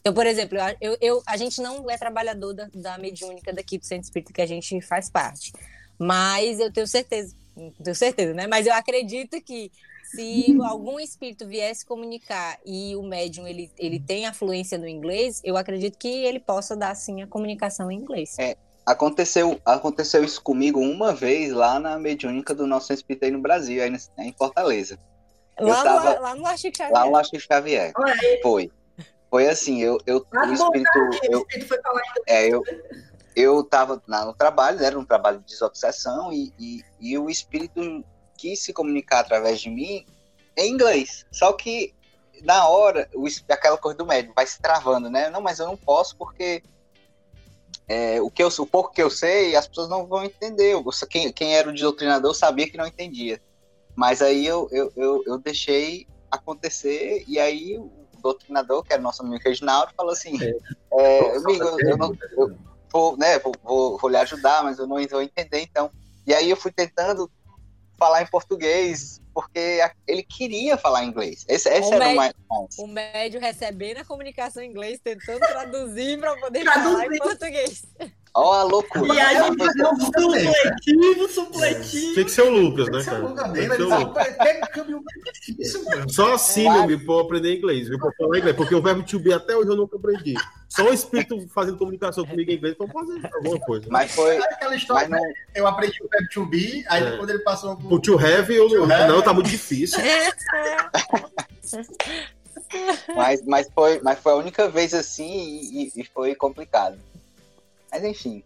Então, por exemplo, eu, eu, a gente não é trabalhador da, da mediúnica daqui do Centro Espírita que a gente faz parte, mas eu tenho certeza, tenho certeza, né? Mas eu acredito que se algum espírito viesse comunicar e o médium ele, ele tem afluência no inglês, eu acredito que ele possa dar, sim, a comunicação em inglês. É, aconteceu, aconteceu isso comigo uma vez lá na mediúnica do nosso espírito aí no Brasil, aí em Fortaleza. Lá, tava, no, lá no Lanchinho Xavier. Lá no Lanchinho Xavier. Foi. Foi assim, eu... eu o espírito, vontade, eu, o espírito foi falar em é, eu... Eu estava no trabalho, era um trabalho de desobsessão, e, e, e o espírito quis se comunicar através de mim em inglês. Só que, na hora, o, aquela coisa do médium vai se travando, né? Não, mas eu não posso porque é, o, que eu, o pouco que eu sei, as pessoas não vão entender. Eu, quem, quem era o doutrinador sabia que não entendia. Mas aí eu, eu, eu, eu deixei acontecer, e aí o doutrinador, que era o nosso amigo Reginaldo, falou assim, é, é, amigo, eu, eu não... Eu, Vou, né, vou, vou, vou lhe ajudar, mas eu não vou entender, então. E aí eu fui tentando falar em português, porque a, ele queria falar inglês. Esse, esse o era médio, o mais... O médio recebendo a comunicação em inglês, tentando traduzir para poder traduzir. falar em português. Olha a loucura. E aí, supletivo, supletivo. Tem que ser o Lucas, né, cara? Tem que ser o Lucas. Só assim, meu amigo, para aprender inglês, viu? Para falar inglês, porque o verbo to be até hoje eu nunca aprendi. Só o espírito fazendo comunicação comigo em inglês para fazer alguma coisa. Mas foi aquela história, mas não... Eu aprendi o verbo to be, aí é. quando ele passou pro... O to have, eu to have. Não, tá muito difícil. mas, mas, foi, mas foi a única vez assim e, e foi complicado. Mas enfim.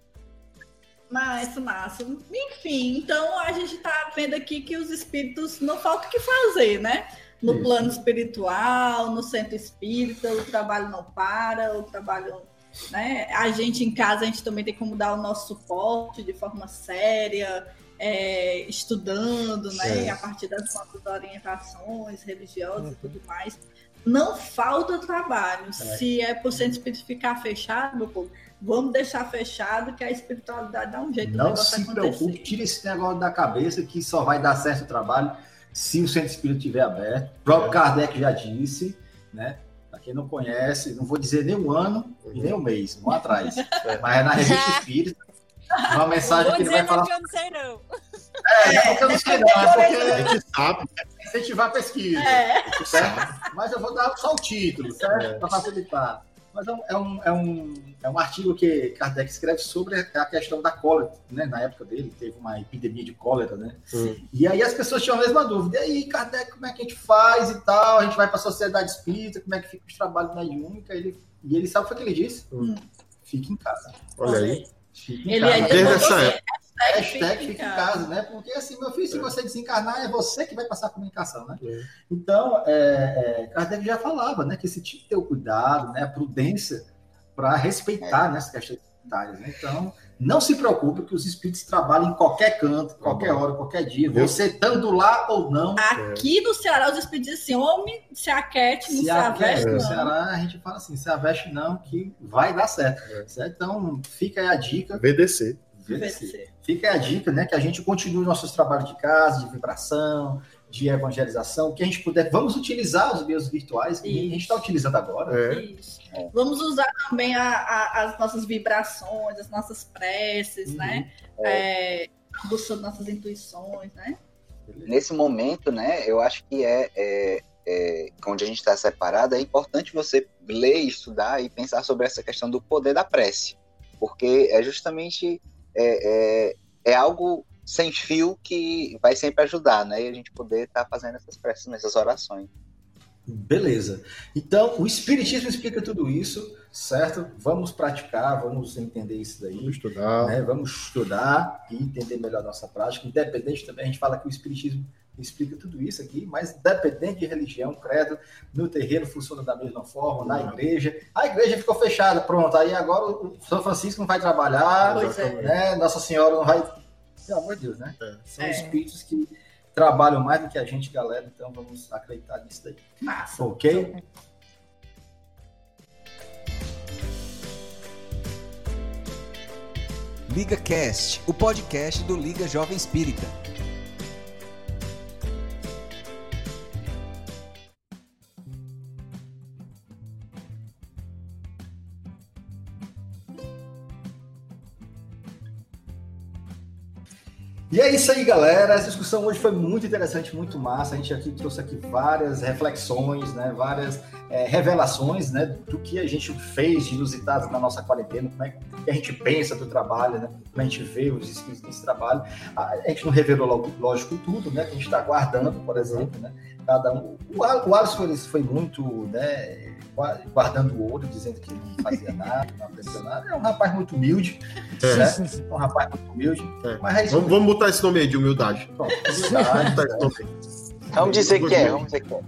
Mas, Márcio, enfim, então a gente está vendo aqui que os espíritos não falta o que fazer, né? No Isso. plano espiritual, no centro espírita, o trabalho não para, o trabalho, né? A gente em casa, a gente também tem como dar o nosso suporte de forma séria, é, estudando, né? É. A partir das nossas orientações religiosas uhum. e tudo mais. Não falta trabalho. É. Se é por centro espírita ficar fechado, meu povo, vamos deixar fechado que a espiritualidade dá um jeito. Não se preocupe, tira esse negócio da cabeça que só vai dar certo o trabalho se o centro espírita estiver aberto. O próprio Kardec já disse, né? Para quem não conhece, não vou dizer nem um ano e nem um mês, vão atrás. Mas é na Revista Espírita, uma mensagem que ele vai falar. Eu não sei, não. É, porque eu não sei, não. É porque a gente sabe. Incentivar a pesquisa. É. Certo? Mas eu vou dar só o título, certo? É. Para facilitar. Mas é um, é, um, é, um, é um artigo que Kardec escreve sobre a questão da cólera, né? Na época dele, teve uma epidemia de cólera, né? Sim. E aí as pessoas tinham a mesma dúvida. E aí, Kardec, como é que a gente faz e tal? A gente vai para a sociedade espírita, como é que fica os trabalhos na mediúnica? Ele, e ele sabe o que ele disse? Hum. Fique em casa. Olha aí. Fique em ele casa. Desde essa época. Hashtag fica em casa, né? Porque assim, meu filho, se você desencarnar, é você que vai passar a comunicação, né? É. Então, é, é, Kardec já falava, né? Que esse tipo de ter o cuidado, né? A prudência para respeitar é. né, as questões sanitárias. Né? Então, não se preocupe que os espíritos trabalham em qualquer canto, qualquer hora, qualquer dia. Você estando lá ou não. Aqui é. no Ceará, os espíritos dizem assim, homem, se aquete, não se, se aveste, é. não. No Ceará, a gente fala assim, se aveste não, que vai dar certo. É. certo? Então, fica aí a dica. V D C. Fica a dica, né? Que a gente continue nossos trabalhos de casa, de vibração, de evangelização, que a gente puder. Vamos utilizar os meios virtuais que Isso. a gente está utilizando agora. É. Isso. É. Vamos usar também a, a, as nossas vibrações, as nossas preces, uhum. né? É. É, a busca das nossas intuições, né? Nesse momento, né? Eu acho que é, é, é onde a gente está separado, é importante você ler, estudar e pensar sobre essa questão do poder da prece, porque é justamente É, é, é algo sem fio que vai sempre ajudar, né? E a gente poder estar tá fazendo essas preces, essas orações. Beleza. Então, o Espiritismo explica tudo isso, certo? Vamos praticar, vamos entender isso daí. Vamos estudar. Né? Vamos estudar e entender melhor a nossa prática. Independente também, a gente fala que o Espiritismo explica tudo isso aqui, mas dependente de religião, credo, no terreno funciona da mesma forma, na igreja. A igreja ficou fechada, pronto, aí agora o São Francisco não vai trabalhar, né? Nossa Senhora não vai... Pelo amor de Deus, né? É. São é. espíritos que trabalham mais do que a gente, galera, então vamos acreditar nisso daí. Massa. Ok? É. Liga Cast, o podcast do Liga Jovem Espírita. E é isso aí, galera. Essa discussão hoje foi muito interessante, muito massa. A gente aqui trouxe aqui várias reflexões, né? Várias é, revelações, né? Do que a gente fez de inusitado na nossa quarentena, como é que a gente pensa do trabalho, né? Como a gente vê os espíritos desse trabalho. A gente não revelou, lógico, tudo, né? Que a gente está guardando, por exemplo, né? Cada um. O Alisson foi muito, né? Guardando o ouro, dizendo que não fazia nada, não aprendeu nada. É um rapaz muito humilde, é. né? É um rapaz muito humilde. É. Mas aí, vamos, vamos botar esse nome aí de humildade. Pronto, humildade é. Vamos dizer que é, vamos dizer que é.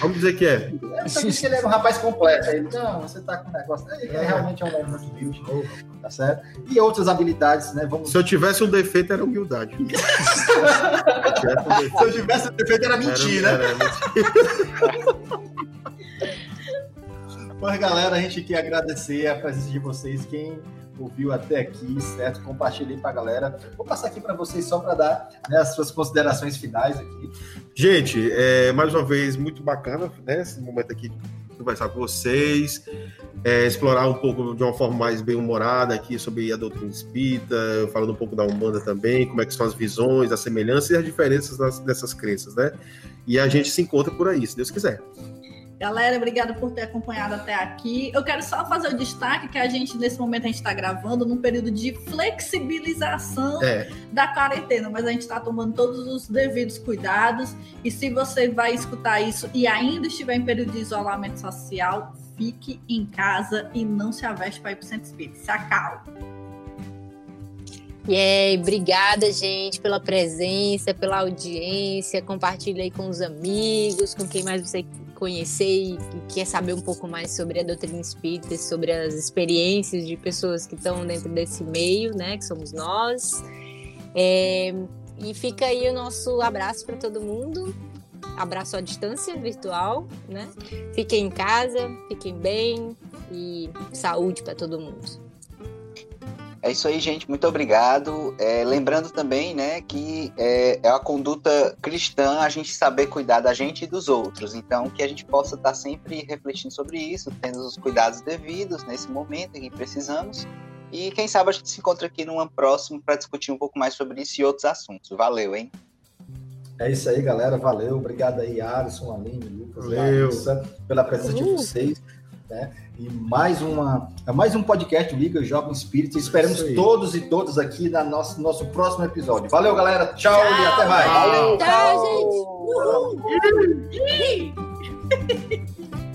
Vamos dizer que é. Eu só disse que ele era um rapaz completo. Ele, não, você tá com um negócio. Ele é. realmente é um homem muito humilde, tá certo? E outras habilidades, né? Vamos... Se eu tivesse um defeito, era humildade. Se eu tivesse um defeito, era mentira. Era, era mentira. Mas, galera, a gente quer agradecer a presença de vocês, quem ouviu até aqui, certo? Compartilhei pra galera. Vou passar aqui para vocês só para dar, né, as suas considerações finais aqui. Gente, é, mais uma vez, muito bacana, né, esse momento aqui de conversar com vocês, é, explorar um pouco de uma forma mais bem-humorada aqui sobre a doutrina espírita, falando um pouco da Umbanda também, como é que são as visões, as semelhanças e as diferenças das, dessas crenças, né? E a gente se encontra por aí, se Deus quiser. Galera, obrigada por ter acompanhado até aqui. Eu quero só fazer o destaque que a gente, nesse momento, a gente está gravando num período de flexibilização é. da quarentena, mas a gente está tomando todos os devidos cuidados. E se você vai escutar isso e ainda estiver em período de isolamento social, fique em casa e não se aveste para ir para o Centro Espírita. Se acalme. E yeah, obrigada, gente, pela presença, pela audiência. Compartilha aí com os amigos, com quem mais você conhecer e quer saber um pouco mais sobre a doutrina espírita, sobre as experiências de pessoas que estão dentro desse meio, né, que somos nós. É, e fica aí o nosso abraço para todo mundo. Abraço à distância virtual, né? Fiquem em casa, fiquem bem e saúde para todo mundo. É isso aí, gente. Muito obrigado. É, lembrando também, né, que é, é a conduta cristã a gente saber cuidar da gente e dos outros. Então, que a gente possa estar sempre refletindo sobre isso, tendo os cuidados devidos nesse momento em que precisamos. E quem sabe a gente se encontra aqui no ano próximo para discutir um pouco mais sobre isso e outros assuntos. Valeu, hein? É isso aí, galera. Valeu. Obrigado aí, Alisson, Aline, Lucas, Larissa, pela presença uhum. de vocês. Né? E mais, uma, mais um podcast Liga Jovem Espírita. Esperamos todos e todas aqui no nosso, nosso próximo episódio. Valeu, galera. Tchau, tchau e até mais. Valeu. Tchau, gente. Uhul.